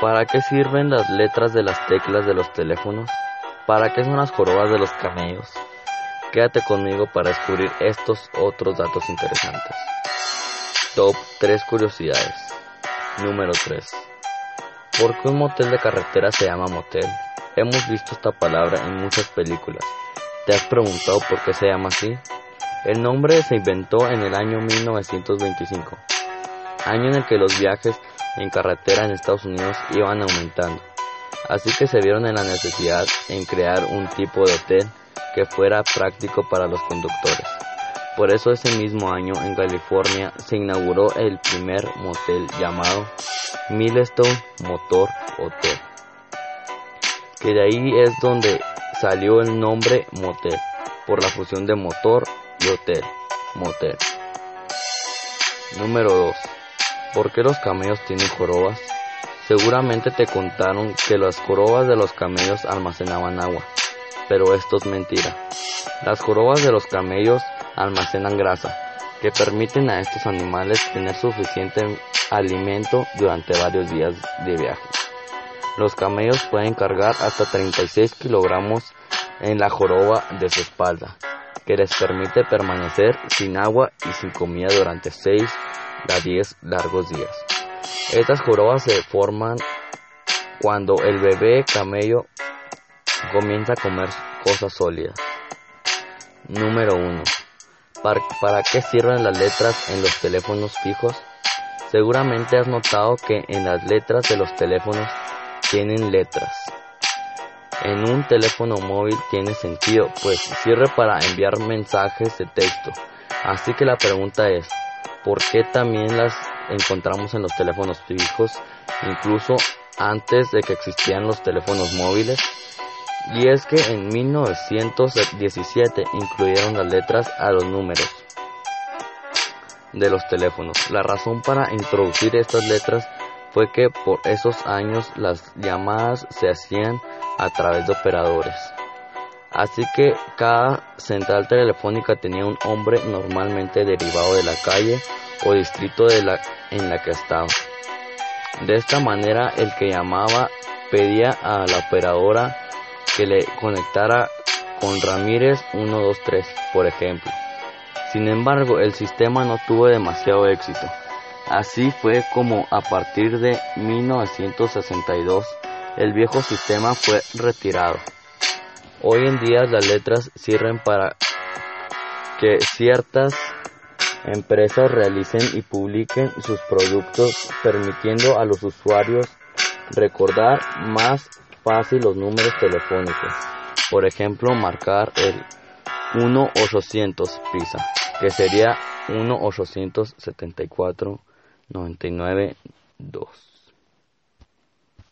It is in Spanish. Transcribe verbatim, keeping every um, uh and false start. ¿Para qué sirven las letras de las teclas de los teléfonos? ¿Para qué son las jorobas de los camellos? Quédate conmigo para descubrir estos otros datos interesantes. Top tres curiosidades. Número tres. ¿Por qué un motel de carretera se llama motel? Hemos visto esta palabra en muchas películas. ¿Te has preguntado por qué se llama así? El nombre se inventó en el año mil novecientos veinticinco, año en el que los viajes en carretera en Estados Unidos iban aumentando, así que se vieron en la necesidad en crear un tipo de hotel que fuera práctico para los conductores. Por eso ese mismo año en California se inauguró el primer motel llamado Milestone Motor Hotel, que de ahí es donde salió el nombre motel, por la fusión de motor y hotel, motel. Número dos. ¿Por qué los camellos tienen jorobas? Seguramente te contaron que las jorobas de los camellos almacenaban agua, pero esto es mentira. Las jorobas de los camellos almacenan grasa, que permiten a estos animales tener suficiente alimento durante varios días de viaje. Los camellos pueden cargar hasta treinta y seis kilogramos en la joroba de su espalda, que les permite permanecer sin agua y sin comida durante seis a diez largos días. Estas jorobas se forman cuando el bebé camello comienza a comer cosas sólidas. Número uno. ¿Para, ¿Para qué sirven las letras en los teléfonos fijos? Seguramente has notado que en las letras de los teléfonos tienen letras. En un teléfono móvil tiene sentido, pues sirve para enviar mensajes de texto. Así que la pregunta es, ¿por qué también las encontramos en los teléfonos fijos, incluso antes de que existían los teléfonos móviles? Y es que en mil novecientos diecisiete incluyeron las letras a los números de los teléfonos. La razón para introducir estas letras fue que por esos años las llamadas se hacían a través de operadores. Así que cada central telefónica tenía un nombre normalmente derivado de la calle o distrito de la, en la que estaba. De esta manera el que llamaba pedía a la operadora que le conectara con Ramírez uno dos tres, por ejemplo. Sin embargo, el sistema no tuvo demasiado éxito. Así fue como a partir de mil novecientos sesenta y dos el viejo sistema fue retirado. Hoy en día las letras sirven para que ciertas empresas realicen y publiquen sus productos, permitiendo a los usuarios recordar más fácil los números telefónicos. Por ejemplo, marcar el uno ochocientos PISA, que sería uno ochocientos setenta y cuatro noventa y nueve dos.